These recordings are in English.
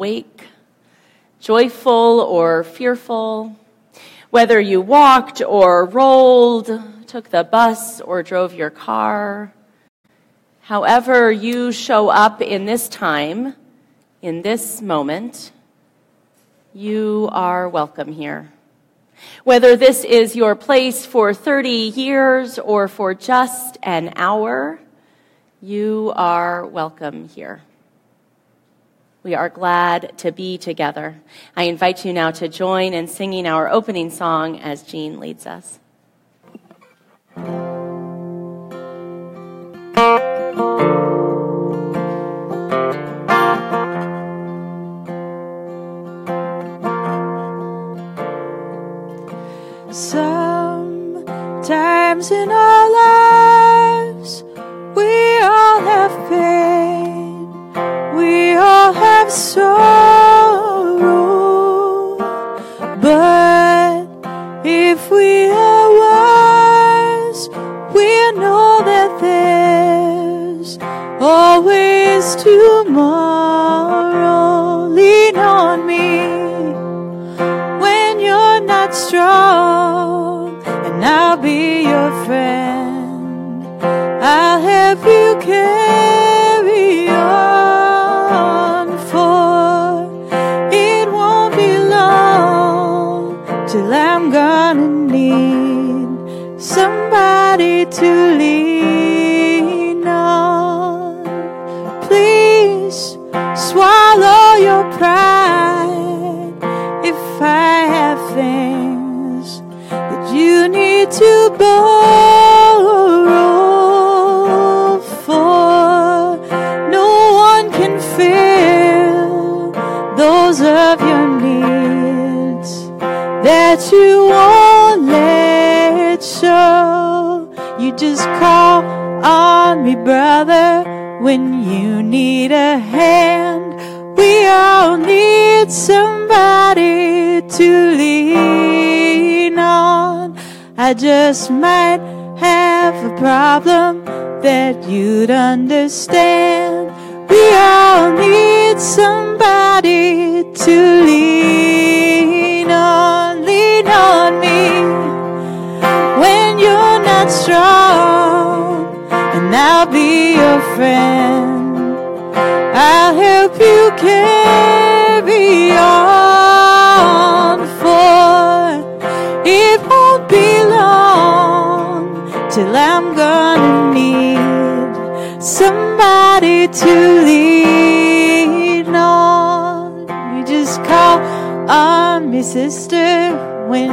wake, joyful or fearful, whether you walked or rolled, took the bus or drove your car. However you show up in this time, in this moment, you are welcome here. Whether this is your place for 30 years or for just an hour, you are welcome here. We are glad to be together. I invite you now to join in singing our opening song as Jean leads us. Sometimes in our lives, we all have pain, we all have sorrow, but if we are wise, we know that there's always tomorrow. Lean on me when you're not strong, and I'll be your friend. I'll help you carry on, for it won't be long till I'm gonna need somebody to lean on. Please swallow your pride if I have things that you need to borrow. Of your needs that you won't let show. You just call on me, brother, when you need a hand. We all need somebody to lean on. I just might have a problem that you'd understand. We all need somebody to lean on me when you're not strong, and I'll be your friend. I'll help you carry on, for it won't be long till I'm gonna need somebody to lean on. You just call on me, sister, when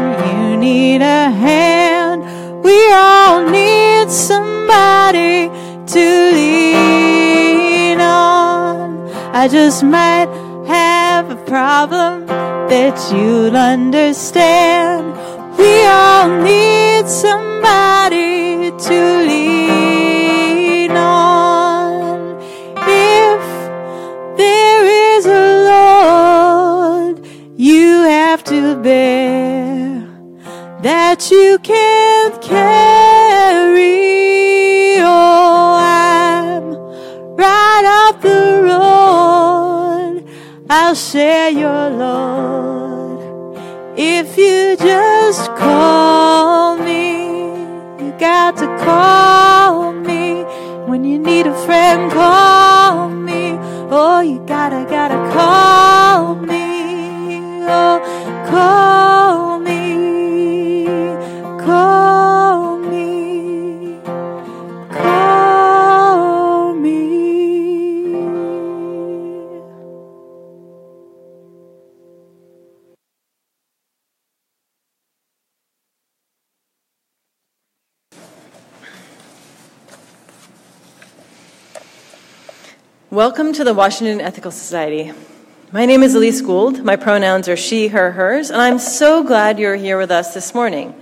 you need a hand. We all need somebody to lean on. I just might have a problem that you'll understand. We all need somebody to lean on. There is a load you have to bear that you can't carry. Oh, I'm right up the road. I'll share your load if you just call me. You got to call me when you need a friend. Call me. Oh, you gotta call me. Oh, call me, call me, call me. Welcome to the Washington Ethical Society. My name is Elise Gould. My pronouns are she, her, hers, and I'm so glad you're here with us this morning,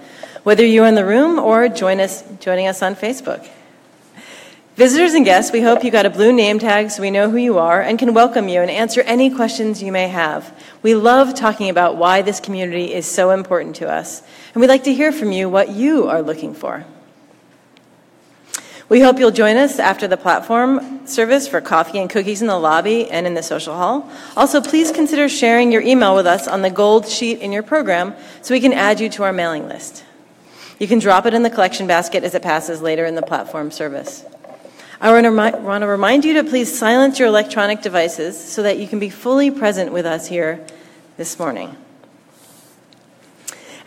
whether you're in the room or joining us on Facebook. Visitors and guests, we hope you got a blue name tag so we know who you are and can welcome you and answer any questions you may have. We love talking about why this community is so important to us, and we'd like to hear from you what you are looking for. We hope you'll join us after the platform service for coffee and cookies in the lobby and in the social hall. Also, please consider sharing your email with us on the gold sheet in your program so we can add you to our mailing list. You can drop it in the collection basket as it passes later in the platform service. I want to remind you to please silence your electronic devices so that you can be fully present with us here this morning.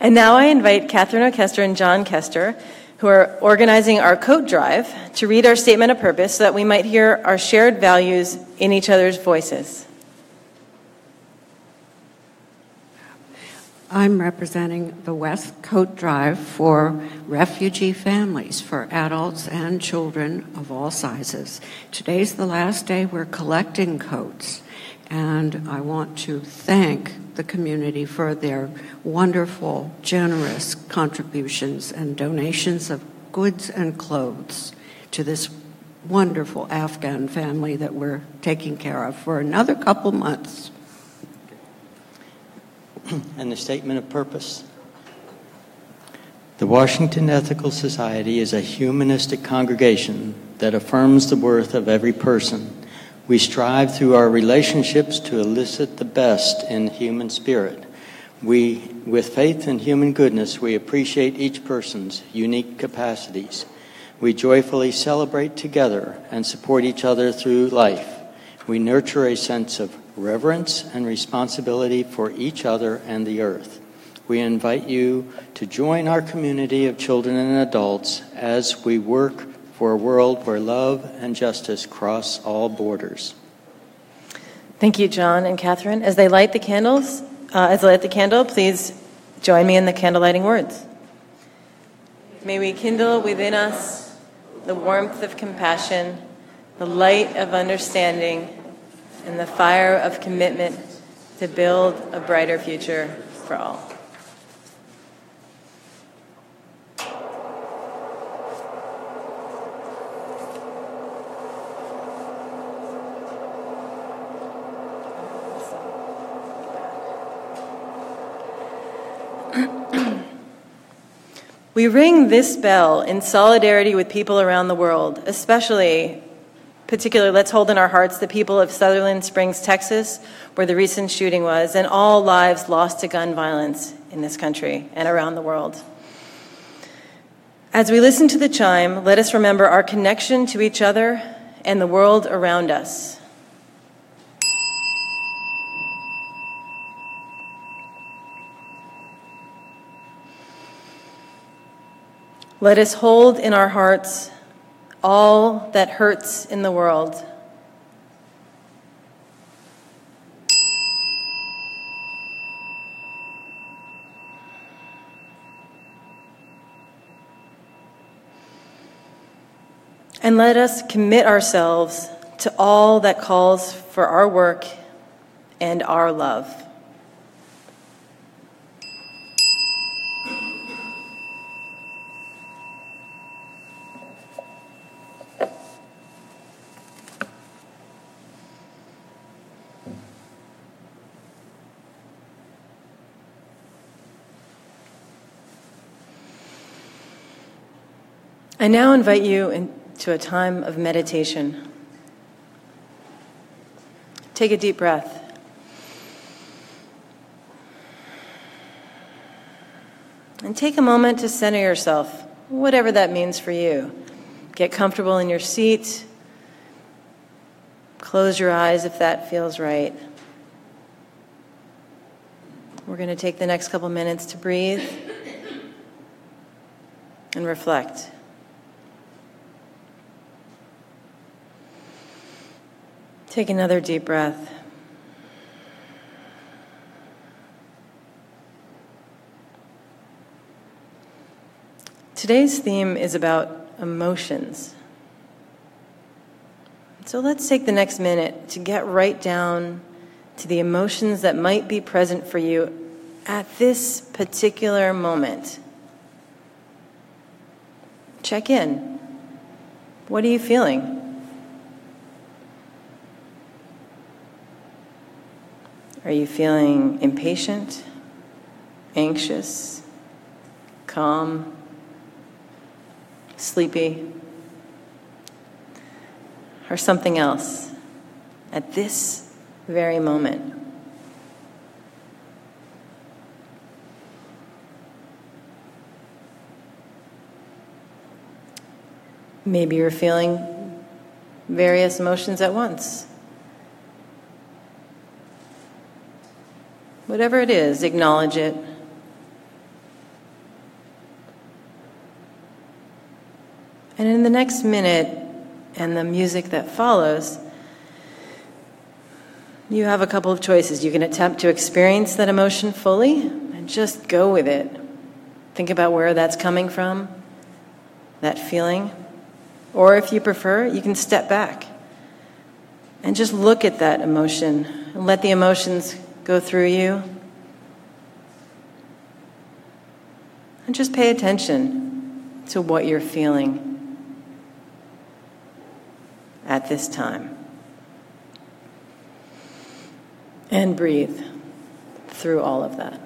And now I invite Catherine O'Kester and John Kester, who are organizing our coat drive, to read our statement of purpose so that we might hear our shared values in each other's voices. I'm representing the West Coat Drive for refugee families, for adults and children of all sizes. Today's the last day we're collecting coats, and I want to thank the community for their wonderful, generous contributions and donations of goods and clothes to this wonderful Afghan family that we're taking care of for another couple months. And the statement of purpose. The Washington Ethical Society is a humanistic congregation that affirms the worth of every person. We strive through our relationships to elicit the best in human spirit. We, with faith in human goodness, we appreciate each person's unique capacities. We joyfully celebrate together and support each other through life. We nurture a sense of reverence and responsibility for each other and the earth. We invite you to join our community of children and adults as we work for a world where love and justice cross all borders. Thank you, John and Catherine. As they light the candles, please join me in the candle lighting words. May we kindle within us the warmth of compassion, the light of understanding, and the fire of commitment to build a brighter future for all. We ring this bell in solidarity with people around the world, particularly, let's hold in our hearts the people of Sutherland Springs, Texas, where the recent shooting was, and all lives lost to gun violence in this country and around the world. As we listen to the chime, let us remember our connection to each other and the world around us. Let us hold in our hearts all that hurts in the world. And let us commit ourselves to all that calls for our work and our love. I now invite you into a time of meditation. Take a deep breath. And take a moment to center yourself, whatever that means for you. Get comfortable in your seat. Close your eyes if that feels right. We're going to take the next couple minutes to breathe and reflect. Take another deep breath. Today's theme is about emotions. So let's take the next minute to get right down to the emotions that might be present for you at this particular moment. Check in. What are you feeling? Are you feeling impatient, anxious, calm, sleepy, or something else at this very moment. Maybe you're feeling various emotions at once. Whatever it is, acknowledge it. And in the next minute, and the music that follows, you have a couple of choices. You can attempt to experience that emotion fully and just go with it. Think about where that's coming from, that feeling. Or if you prefer, you can step back and just look at that emotion and let the emotions go through you. And just pay attention to what you're feeling at this time. And breathe through all of that.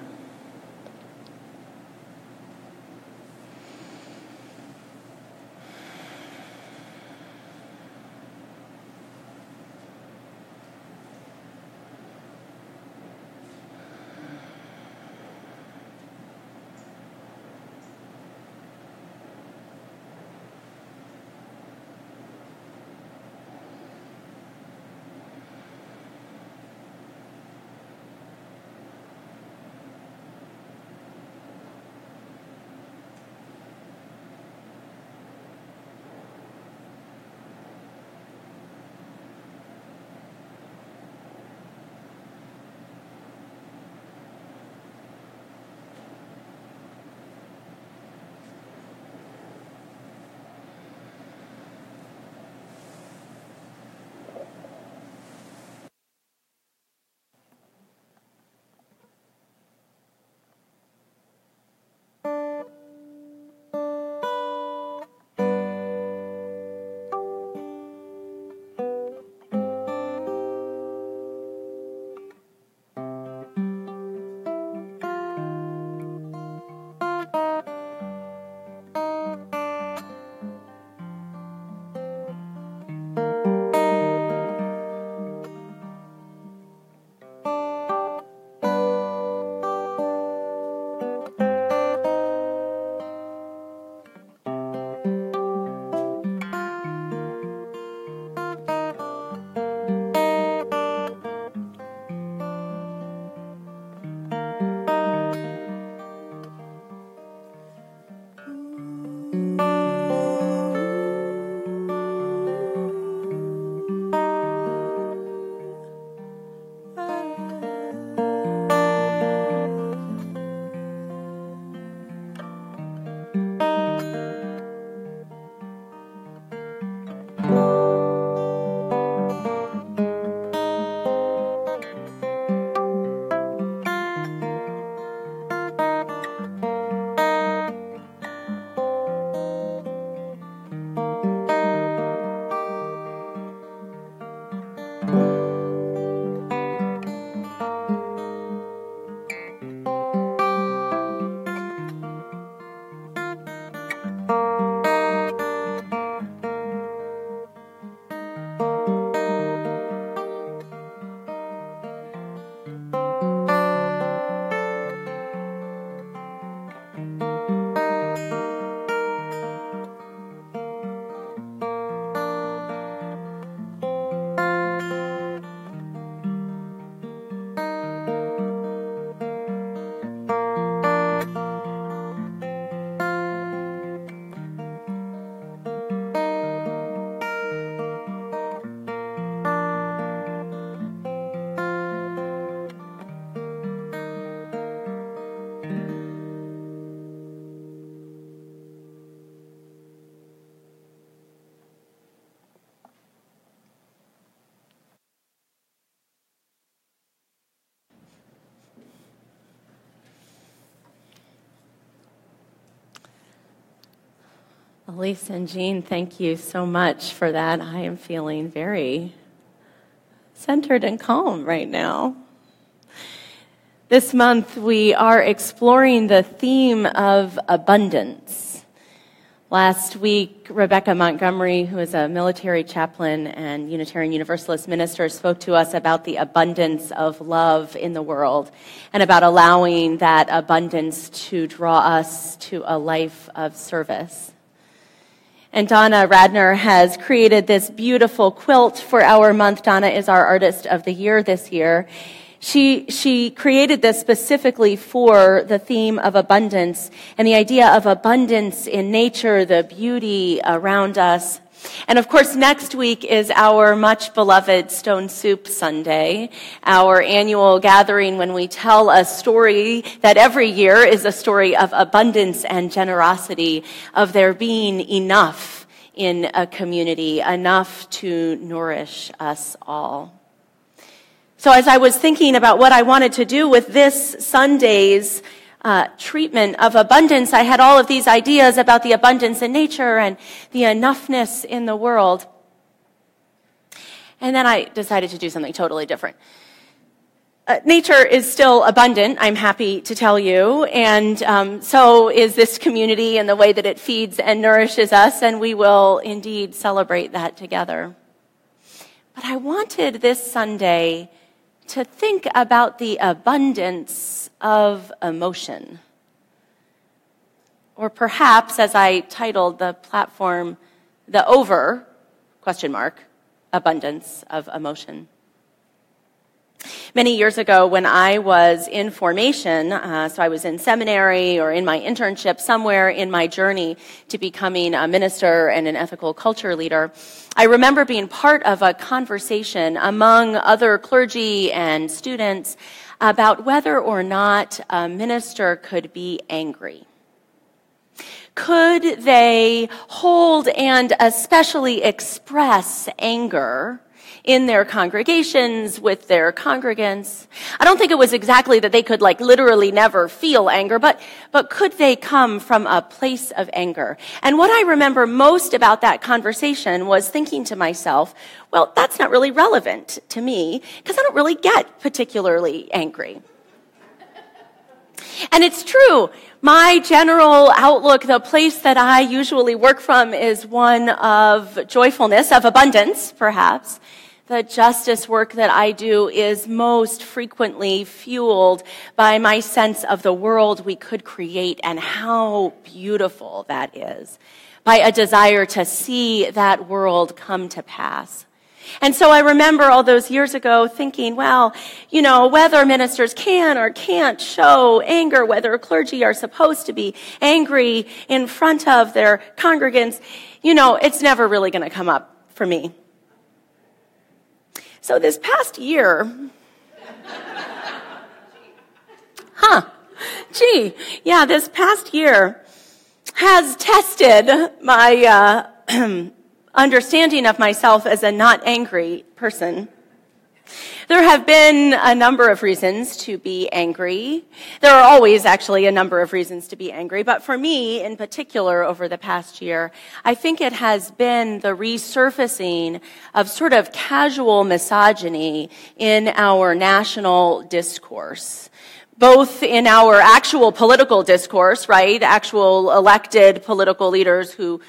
Elise and Jean, thank you so much for that. I am feeling very centered and calm right now. This month we are exploring the theme of abundance. Last week, Rebecca Montgomery, who is a military chaplain and Unitarian Universalist minister, spoke to us about the abundance of love in the world and about allowing that abundance to draw us to a life of service. And Donna Radner has created this beautiful quilt for our month. Donna is our Artist of the Year this year. She created this specifically for the theme of abundance and the idea of abundance in nature, the beauty around us. And of course, next week is our much beloved Stone Soup Sunday, our annual gathering when we tell a story that every year is a story of abundance and generosity, of there being enough in a community, enough to nourish us all. So as I was thinking about what I wanted to do with this Sunday's treatment of abundance, I had all of these ideas about the abundance in nature and the enoughness in the world. And then I decided to do something totally different. Nature is still abundant, I'm happy to tell you, and so is this community and the way that it feeds and nourishes us, and we will indeed celebrate that together. But I wanted this Sunday to think about the abundance of emotion. Or perhaps, as I titled the platform, the over, abundance of emotion. Many years ago when I was in formation, so I was in seminary or in my internship, somewhere in my journey to becoming a minister and an ethical culture leader, I remember being part of a conversation among other clergy and students about whether or not a minister could be angry. Could they hold and especially express anger in their congregations, with their congregants? I don't think it was exactly that they could literally never feel anger, but could they come from a place of anger? And what I remember most about that conversation was thinking to myself, well, that's not really relevant to me because I don't really get particularly angry. And it's true. My general outlook, the place that I usually work from, is one of joyfulness, of abundance, perhaps. The justice work that I do is most frequently fueled by my sense of the world we could create and how beautiful that is, by a desire to see that world come to pass. And so I remember all those years ago thinking, well, you know, whether ministers can or can't show anger, whether clergy are supposed to be angry in front of their congregants, you know, it's never really going to come up for me. So this past year, this past year has tested my understanding of myself as a not angry person. There have been a number of reasons to be angry. There are always actually a number of reasons to be angry, but for me in particular over the past year, I think it has been the resurfacing of sort of casual misogyny in our national discourse. Both in our actual political discourse, right? Actual elected political leaders who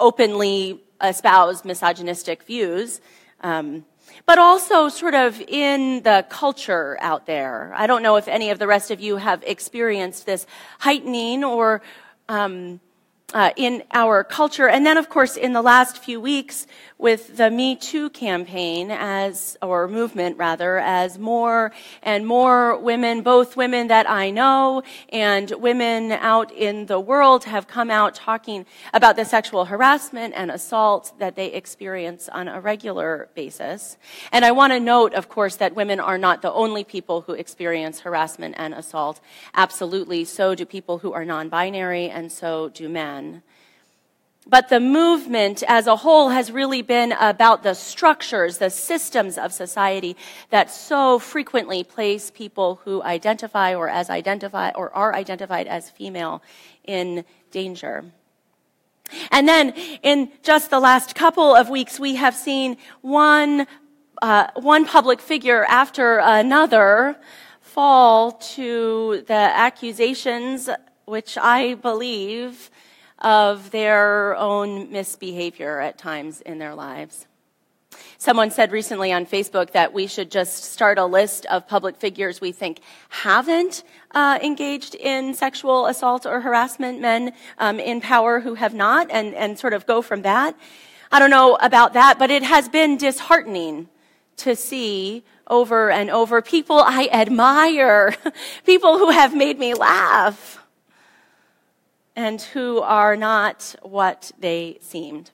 openly espouse misogynistic views, but also sort of in the culture out there. I don't know if any of the rest of you have experienced this heightening or in our culture. And then, of course, in the last few weeks with the Me Too campaign movement, as more and more women, both women that I know and women out in the world, have come out talking about the sexual harassment and assault that they experience on a regular basis. And I want to note, of course, that women are not the only people who experience harassment and assault. Absolutely, so do people who are non-binary, and so do men. But the movement as a whole has really been about the structures, the systems of society that so frequently place people who are identified as female in danger. And then in just the last couple of weeks, we have seen one public figure after another fall to the accusations, which I believe of their own misbehavior at times in their lives. Someone said recently on Facebook that we should just start a list of public figures we think haven't engaged in sexual assault or harassment, men in power who have not, and sort of go from that. I don't know about that, but it has been disheartening to see over and over people I admire, people who have made me laugh, and who are not what they seemed.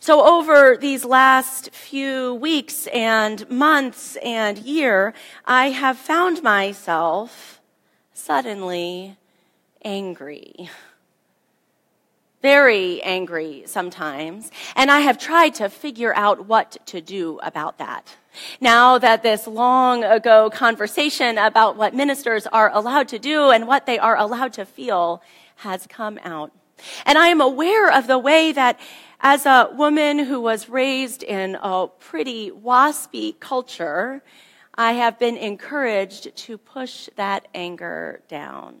So over these last few weeks and months and year, I have found myself suddenly angry. Very angry sometimes, and I have tried to figure out what to do about that. Now that this long ago conversation about what ministers are allowed to do and what they are allowed to feel has come out. And I am aware of the way that as a woman who was raised in a pretty waspy culture, I have been encouraged to push that anger down.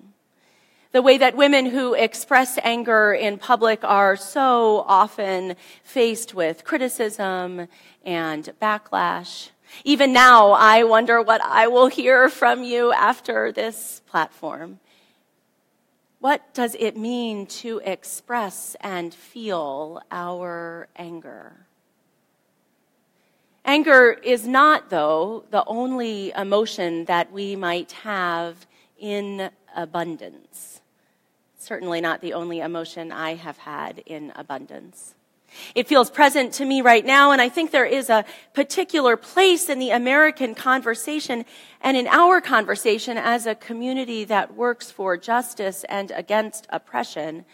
The way that women who express anger in public are so often faced with criticism and backlash. Even now, I wonder what I will hear from you after this platform. What does it mean to express and feel our anger? Anger is not, though, the only emotion that we might have in abundance. Certainly not the only emotion I have had in abundance. It feels present to me right now, and I think there is a particular place in the American conversation and in our conversation as a community that works for justice and against oppression.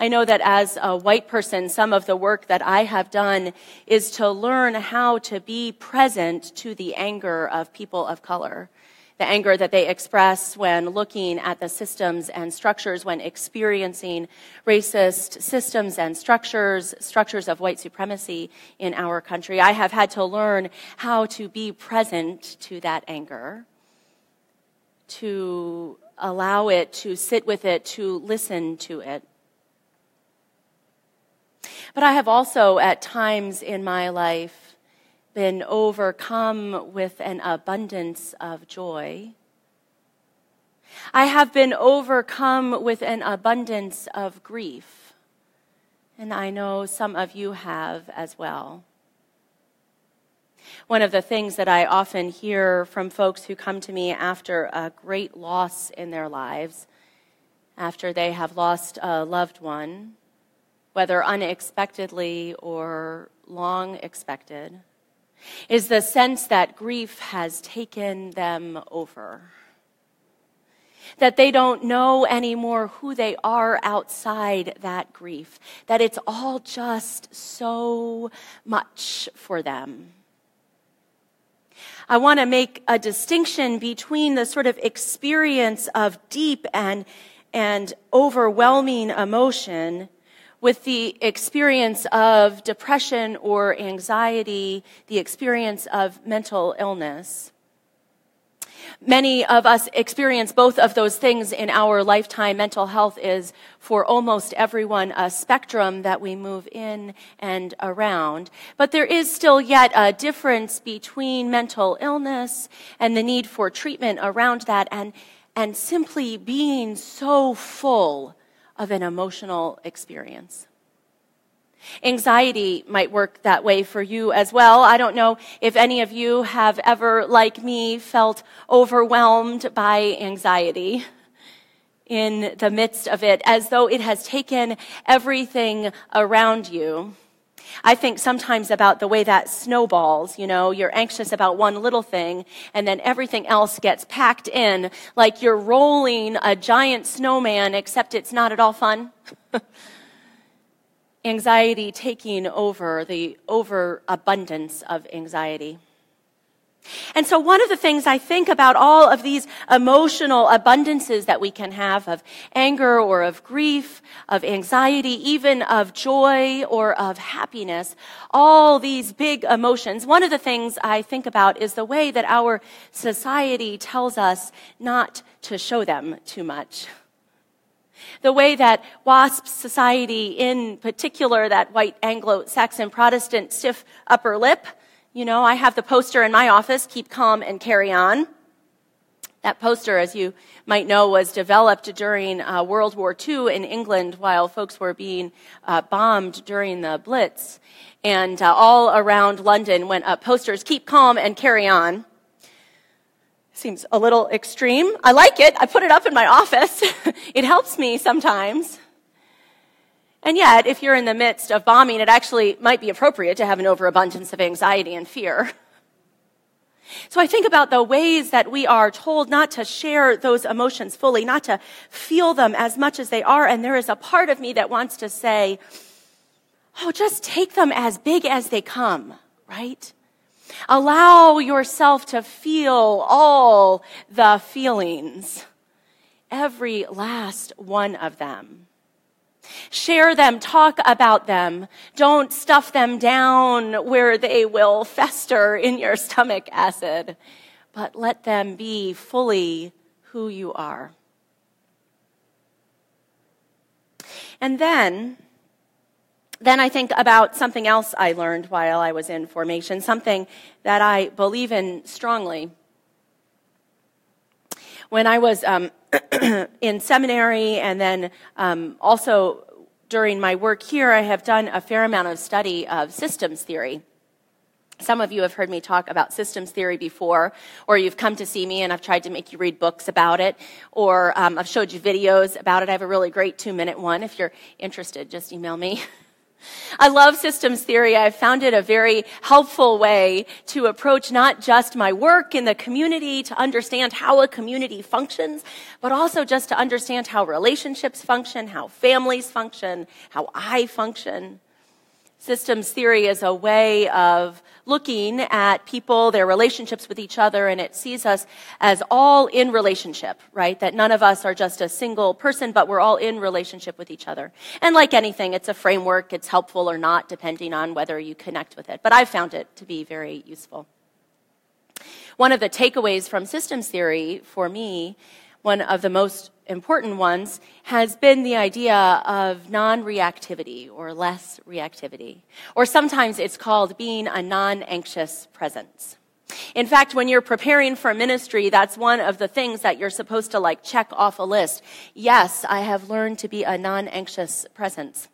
I know that as a white person, some of the work that I have done is to learn how to be present to the anger of people of color, the anger that they express when looking at the systems and structures, when experiencing racist systems and structures of white supremacy in our country. I have had to learn how to be present to that anger, to allow it, to sit with it, to listen to it. But I have also, at times in my life, been overcome with an abundance of joy. I have been overcome with an abundance of grief, and I know some of you have as well. One of the things that I often hear from folks who come to me after a great loss in their lives, after they have lost a loved one, whether unexpectedly or long expected, is the sense that grief has taken them over, that they don't know anymore who they are outside that grief, that it's all just so much for them. I want to make a distinction between the sort of experience of deep and overwhelming emotion with the experience of depression or anxiety, the experience of mental illness. Many of us experience both of those things in our lifetime. Mental health is, for almost everyone, a spectrum that we move in and around. But there is still yet a difference between mental illness and the need for treatment around that and simply being so full of an emotional experience. Anxiety might work that way for you as well. I don't know if any of you have ever, like me, felt overwhelmed by anxiety in the midst of it, as though it has taken everything around you. I think sometimes about the way that snowballs, you know, you're anxious about one little thing and then everything else gets packed in, like you're rolling a giant snowman, except it's not at all fun. Anxiety taking over, the overabundance of anxiety. And so one of the things I think about all of these emotional abundances that we can have of anger or of grief, of anxiety, even of joy or of happiness, all these big emotions, one of the things I think about is the way that our society tells us not to show them too much. The way that WASP society, in particular, that white Anglo-Saxon Protestant stiff upper lip, you know, I have the poster in my office, Keep Calm and Carry On. That poster, as you might know, was developed during World War II in England while folks were being bombed during the Blitz. And all around London went up posters, Keep Calm and Carry On. Seems a little extreme. I like it. I put it up in my office. It helps me sometimes. And yet, if you're in the midst of bombing, it actually might be appropriate to have an overabundance of anxiety and fear. So I think about the ways that we are told not to share those emotions fully, not to feel them as much as they are. And there is a part of me that wants to say, oh, just take them as big as they come, right? Allow yourself to feel all the feelings, every last one of them. Share them, talk about them. Don't stuff them down where they will fester in your stomach acid, but let them be fully who you are. And then I think about something else I learned while I was in formation, something that I believe in strongly. When I was in seminary and then also during my work here, I have done a fair amount of study of systems theory. Some of you have heard me talk about systems theory before, or you've come to see me and I've tried to make you read books about it, or I've showed you videos about it. I have a really great 2-minute one. If you're interested, just email me. I love systems theory. I've found it a very helpful way to approach not just my work in the community, to understand how a community functions, but also just to understand how relationships function, how families function, how I function. Systems theory is a way of looking at people, their relationships with each other, and it sees us as all in relationship, right? That none of us are just a single person, but we're all in relationship with each other. And like anything, it's a framework. It's helpful or not, depending on whether you connect with it. But I found it to be very useful. One of the takeaways from systems theory for me, one of the most important ones, has been the idea of non-reactivity or less reactivity. Or sometimes it's called being a non-anxious presence. In fact, when you're preparing for ministry, that's one of the things that you're supposed to like check off a list. Yes, I have learned to be a non-anxious presence.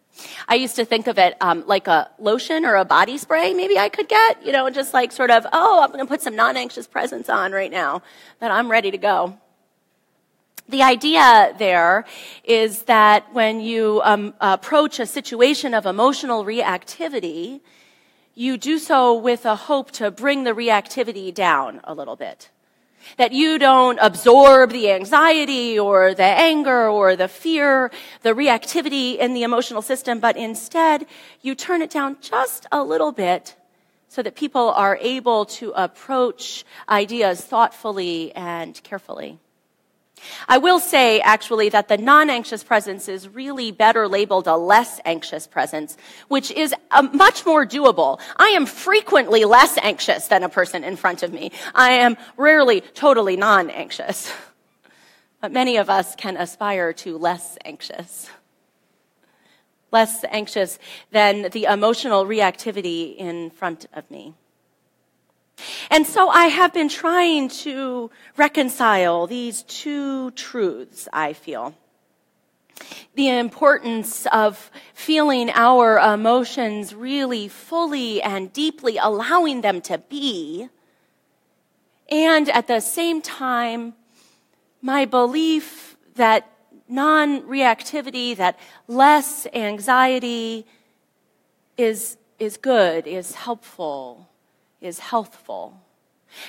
I used to think of it like a lotion or a body spray maybe I could get, you know, just like sort of, oh, I'm going to put some non-anxious presence on right now, that I'm ready to go. The idea there is that when you approach a situation of emotional reactivity, you do so with a hope to bring the reactivity down a little bit. That you don't absorb the anxiety or the anger or the fear, the reactivity in the emotional system, but instead you turn it down just a little bit so that people are able to approach ideas thoughtfully and carefully. I will say, actually, that the non-anxious presence is really better labeled a less anxious presence, which is much more doable. I am frequently less anxious than a person in front of me. I am rarely totally non-anxious. But many of us can aspire to less anxious. Less anxious than the emotional reactivity in front of me. And so I have been trying to reconcile these two truths, I feel. The importance of feeling our emotions really fully and deeply, allowing them to be, and at the same time, my belief that non-reactivity, that less anxiety is good, is helpful, is healthful,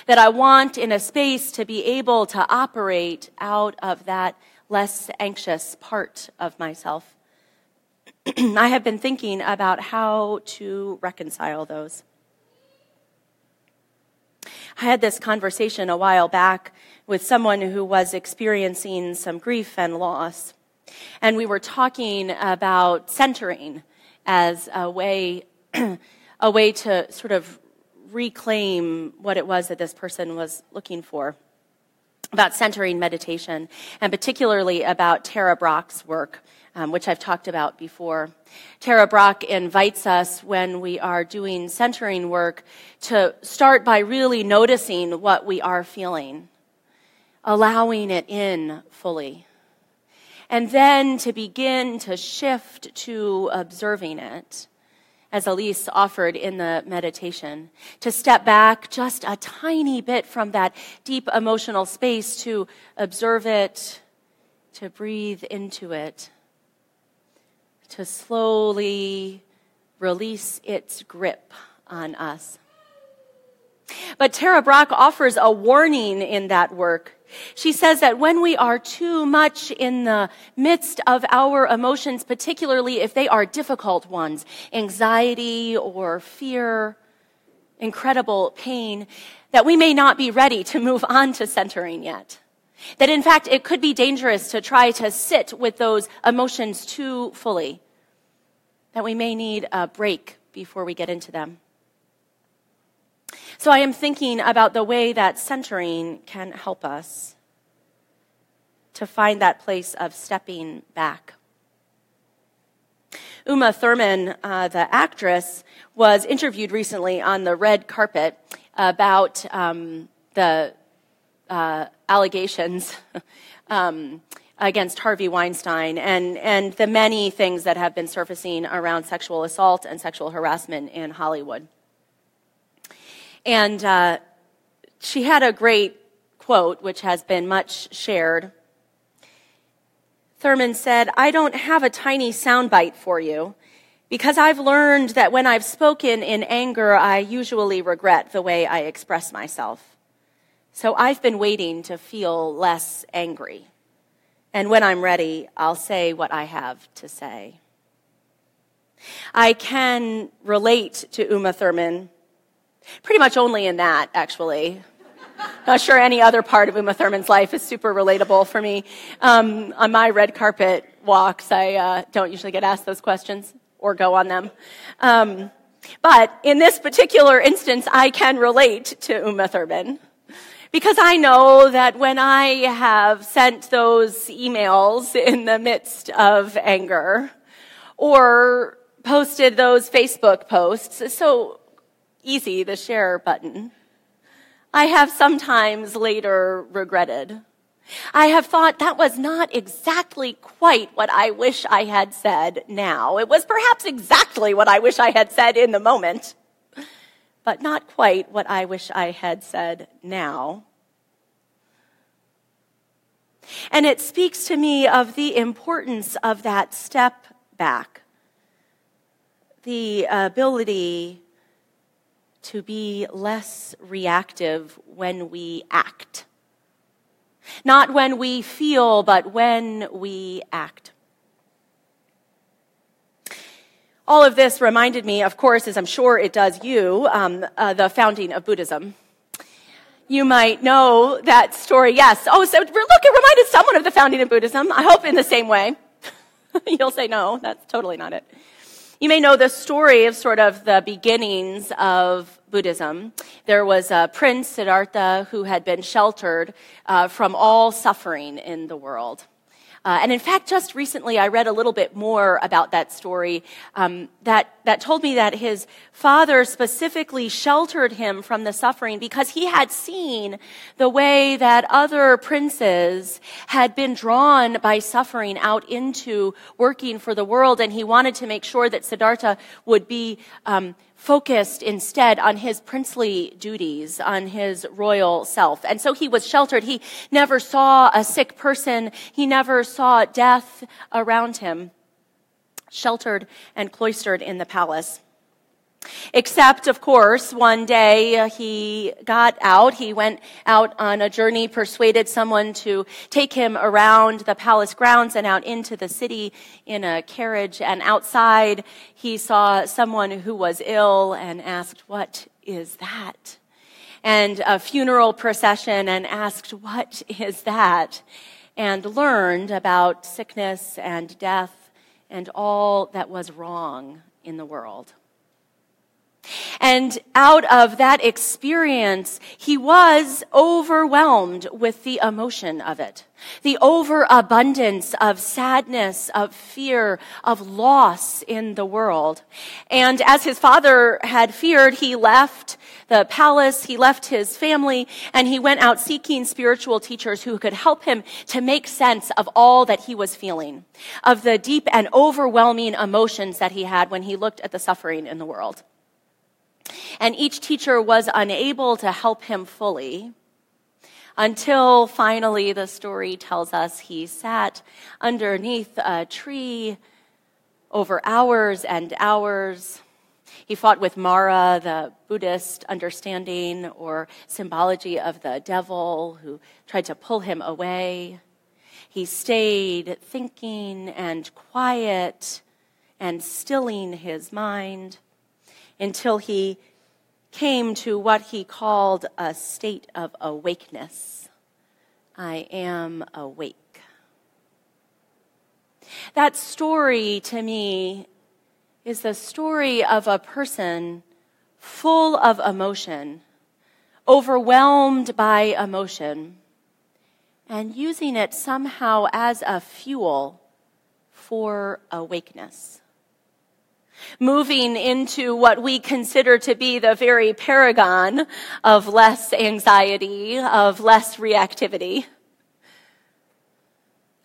that I want in a space to be able to operate out of that less anxious part of myself. I have been thinking about how to reconcile those. I had this conversation a while back with someone who was experiencing some grief and loss, and we were talking about centering as a way to sort of reclaim what it was that this person was looking for. about centering meditation, and particularly about Tara Brach's work, which I've talked about before. Tara Brach invites us, when we are doing centering work, to start by really noticing what we are feeling, allowing it in fully, and then to begin to shift to observing it, as Elise offered in the meditation, to step back just a tiny bit from that deep emotional space to observe it, to breathe into it, to slowly release its grip on us. But Tara Brach offers a warning in that work. She says that when we are too much in the midst of our emotions, particularly if they are difficult ones, anxiety or fear, incredible pain, that we may not be ready to move on to centering yet. That in fact, it could be dangerous to try to sit with those emotions too fully. That we may need a break before we get into them. So I am thinking about the way that centering can help us to find that place of stepping back. Uma Thurman, the actress, was interviewed recently on the red carpet about the allegations against Harvey Weinstein and the many things that have been surfacing around sexual assault and sexual harassment in Hollywood. And she had a great quote, which has been much shared. Thurman said, "I don't have a tiny soundbite for you, because I've learned that when I've spoken in anger, I usually regret the way I express myself. So I've been waiting to feel less angry. And when I'm ready, I'll say what I have to say." I can relate to Uma Thurman pretty much only in that, actually. Not sure any other part of Uma Thurman's life is super relatable for me. On my red carpet walks, I don't usually get asked those questions or go on them. But in this particular instance, I can relate to Uma Thurman, because I know that when I have sent those emails in the midst of anger or posted those Facebook posts, so easy, the share button, I have sometimes later regretted. I have thought that was not exactly quite what I wish I had said now. It was perhaps exactly what I wish I had said in the moment, but not quite what I wish I had said now. And it speaks to me of the importance of that step back, the ability to be less reactive when we act. Not when we feel, but when we act. All of this reminded me, of course, as I'm sure it does you, the founding of Buddhism. You might know that story, yes. Oh, so look, it reminded someone of the founding of Buddhism. I hope in the same way. You'll say, no, that's totally not it. You may know the story of sort of the beginnings of Buddhism. There was a prince, Siddhartha, who had been sheltered from all suffering in the world. And in fact, just recently I read a little bit more about that story that told me that his father specifically sheltered him from the suffering because he had seen the way that other princes had been drawn by suffering out into working for the world, and he wanted to make sure that Siddhartha would be focused instead on his princely duties, on his royal self. And so he was sheltered. He never saw a sick person. He never saw death around him, sheltered and cloistered in the palace. Except, of course, one day he got out. He went out on a journey, persuaded someone to take him around the palace grounds and out into the city in a carriage. And outside, he saw someone who was ill and asked, "What is that?" And a funeral procession and asked, "What is that?" And learned about sickness and death and all that was wrong in the world. And out of that experience, he was overwhelmed with the emotion of it. The overabundance of sadness, of fear, of loss in the world. And as his father had feared, he left the palace, he left his family, and he went out seeking spiritual teachers who could help him to make sense of all that he was feeling, of the deep and overwhelming emotions that he had when he looked at the suffering in the world. And each teacher was unable to help him fully, until finally, the story tells us, he sat underneath a tree over hours and hours. He fought with Mara, the Buddhist understanding or symbology of the devil, who tried to pull him away. He stayed thinking and quiet and stilling his mind until he came to what he called a state of awakeness. I am awake. That story to me is the story of a person full of emotion, overwhelmed by emotion, and using it somehow as a fuel for awakeness. Moving into what we consider to be the very paragon of less anxiety, of less reactivity.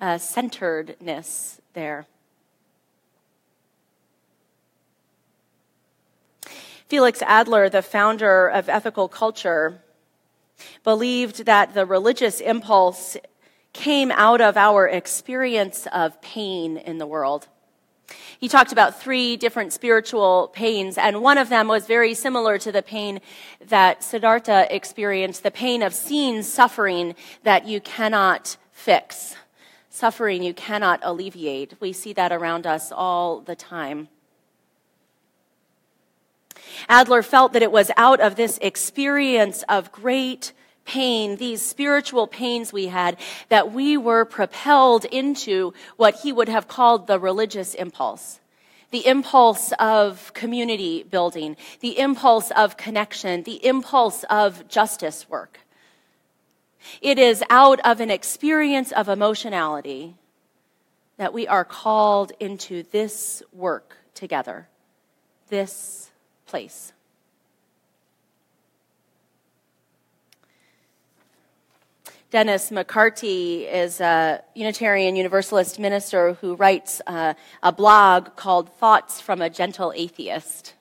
A centeredness there. Felix Adler, the founder of ethical culture, believed that the religious impulse came out of our experience of pain in the world. He talked about three different spiritual pains, and one of them was very similar to the pain that Siddhartha experienced, the pain of seeing suffering that you cannot fix, suffering you cannot alleviate. We see that around us all the time. Adler felt that it was out of this experience of great pain, these spiritual pains we had, that we were propelled into what he would have called the religious impulse, the impulse of community building, the impulse of connection, the impulse of justice work. It is out of an experience of emotionality that we are called into this work together, this place. Dennis McCarthy is a Unitarian Universalist minister who writes a blog called Thoughts from a Gentle Atheist.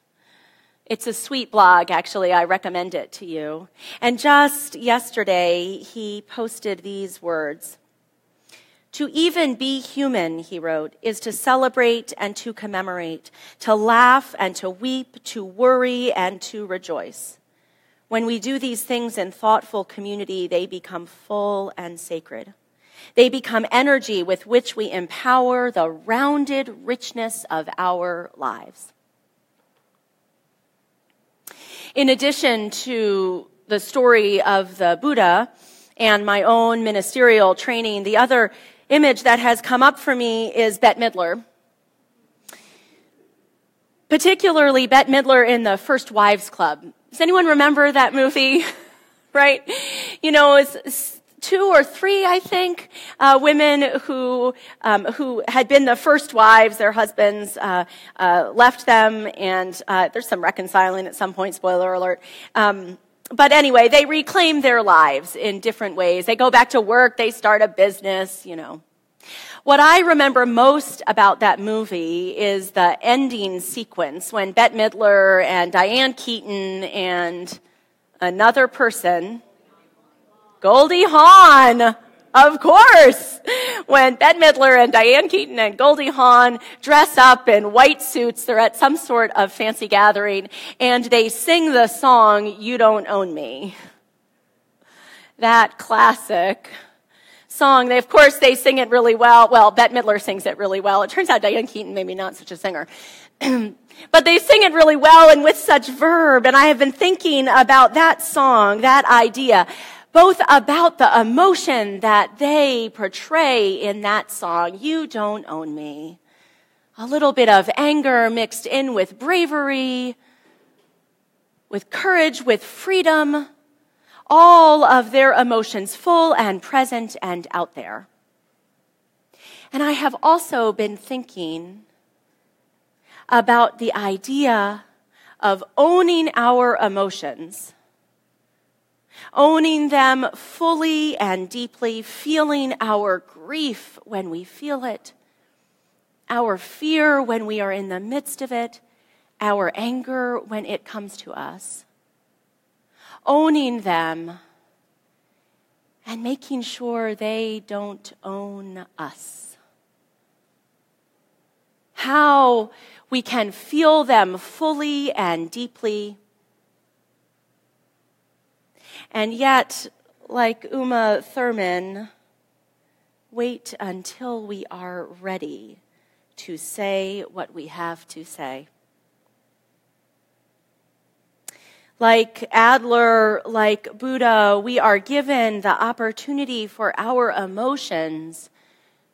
It's a sweet blog, actually. I recommend it to you. And just yesterday, he posted these words. To even be human, he wrote, is to celebrate and to commemorate, to laugh and to weep, to worry and to rejoice. When we do these things in thoughtful community, they become full and sacred. They become energy with which we empower the rounded richness of our lives. In addition to the story of the Buddha and my own ministerial training, the other image that has come up for me is Bette Midler. Particularly Bette Midler in the First Wives Club. Does anyone remember that movie? Right? You know, it's 2 or 3, I think, women who had been the first wives. Their husbands left them, and there's some reconciling at some point, spoiler alert. But anyway, they reclaim their lives in different ways. They go back to work, they start a business, you know. What I remember most about that movie is the ending sequence when Bette Midler and Diane Keaton and another person, Goldie Hawn, of course, when Bette Midler and Diane Keaton and Goldie Hawn dress up in white suits, they're at some sort of fancy gathering, and they sing the song, You Don't Own Me. That classic song. They, of course, they sing it really well. Well, Bette Midler sings it really well. It turns out Diane Keaton, maybe not such a singer. But they sing it really well and with such verve. And I have been thinking about that song, that idea, both about the emotion that they portray in that song, You Don't Own Me. A little bit of anger mixed in with bravery, with courage, with freedom, all of their emotions full and present and out there. And I have also been thinking about the idea of owning our emotions, owning them fully and deeply, feeling our grief when we feel it, our fear when we are in the midst of it, our anger when it comes to us. Owning them and making sure they don't own us. How we can feel them fully and deeply. And yet, like Uma Thurman, wait until we are ready to say what we have to say. Like Adler, like Buddha, we are given the opportunity for our emotions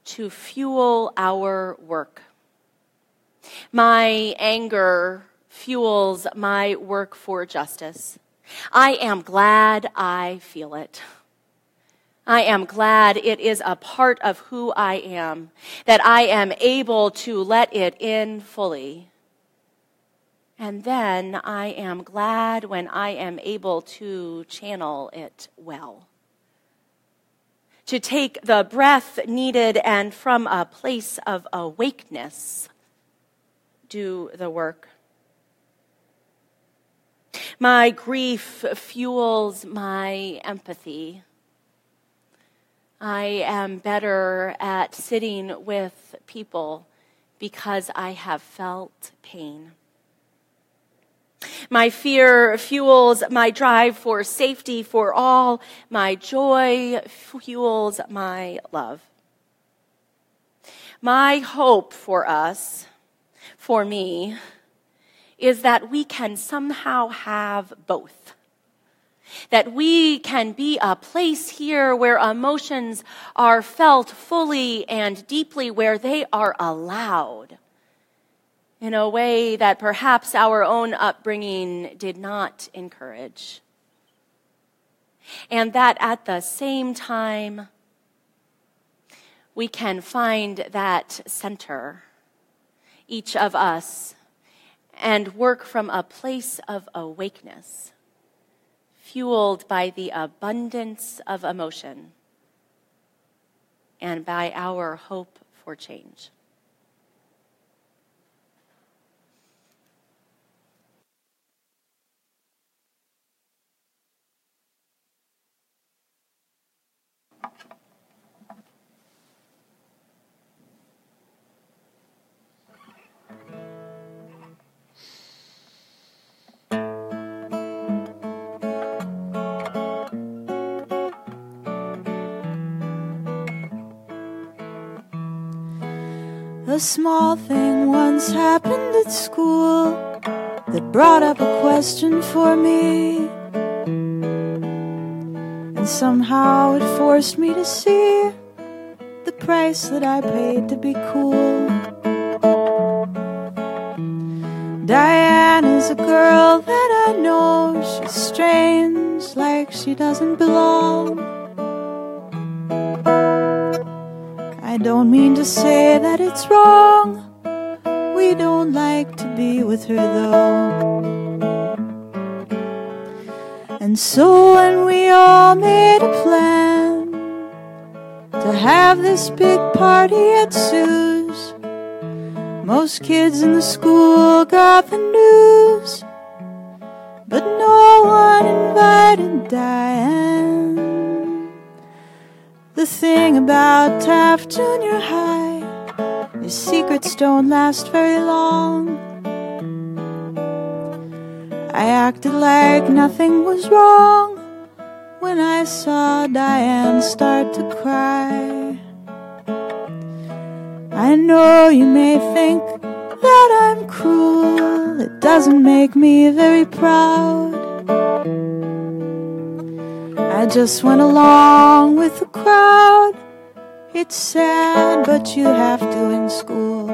to fuel our work. My anger fuels my work for justice. I am glad I feel it. I am glad it is a part of who I am, that I am able to let it in fully. And then I am glad when I am able to channel it well, to take the breath needed and from a place of awakeness do the work. My grief fuels my empathy. I am better at sitting with people because I have felt pain. My fear fuels my drive for safety for all. My joy fuels my love. My hope for us, for me, is that we can somehow have both. That we can be a place here where emotions are felt fully and deeply, where they are allowed in a way that perhaps our own upbringing did not encourage. And that at the same time, we can find that center, each of us, and work from a place of awakeness, fueled by the abundance of emotion and by our hope for change. A small thing once happened at school that brought up a question for me, and somehow it forced me to see the price that I paid to be cool. Diane is a girl that I know. She's strange, like she doesn't belong. I don't mean to say that it's wrong. We don't like to be with her though. And so when we all made a plan to have this big party at Sue's, most kids in the school got the news, but no one invited Diane. The thing about Taft Junior High is secrets don't last very long. I acted like nothing was wrong when I saw Diane start to cry. I know you may think that I'm cruel. It doesn't make me very proud. I just went along with the crowd. It's sad, but you have to in school.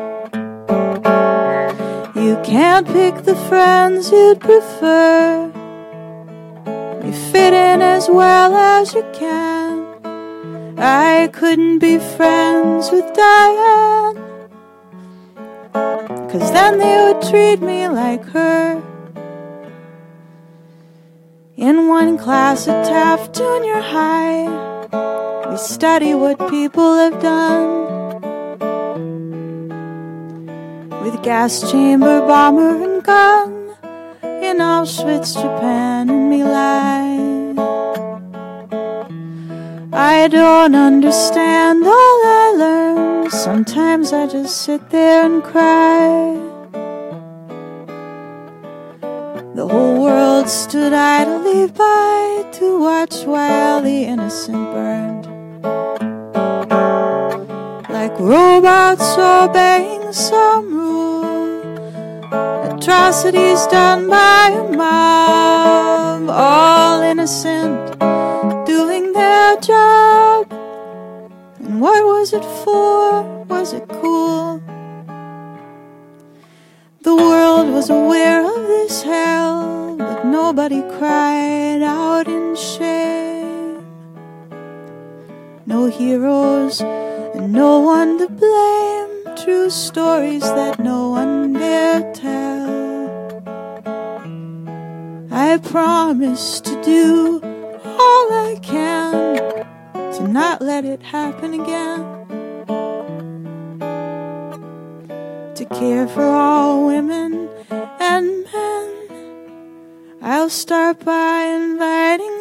You You can't pick the friends you'd prefer. You fit in as well as you can. I couldn't be friends with Diane, 'cause then they would treat me like her. In one class at Taft Junior High, we study what people have done with gas chamber, bomber, and gun in Auschwitz, Japan, and Milan. I don't understand all I learn. Sometimes I just sit there and cry. The whole world stood idly by to watch while the innocent burned, like robots obeying some rule. Atrocities done by a mob, all innocent, doing their job. And what was it for? Was it cool? The world was aware of this hell, but nobody cried out in shame. No heroes and no one to blame. True stories that no one dare tell. I promise to do all I can to not let it happen again. To care for all women and men. I'll start by inviting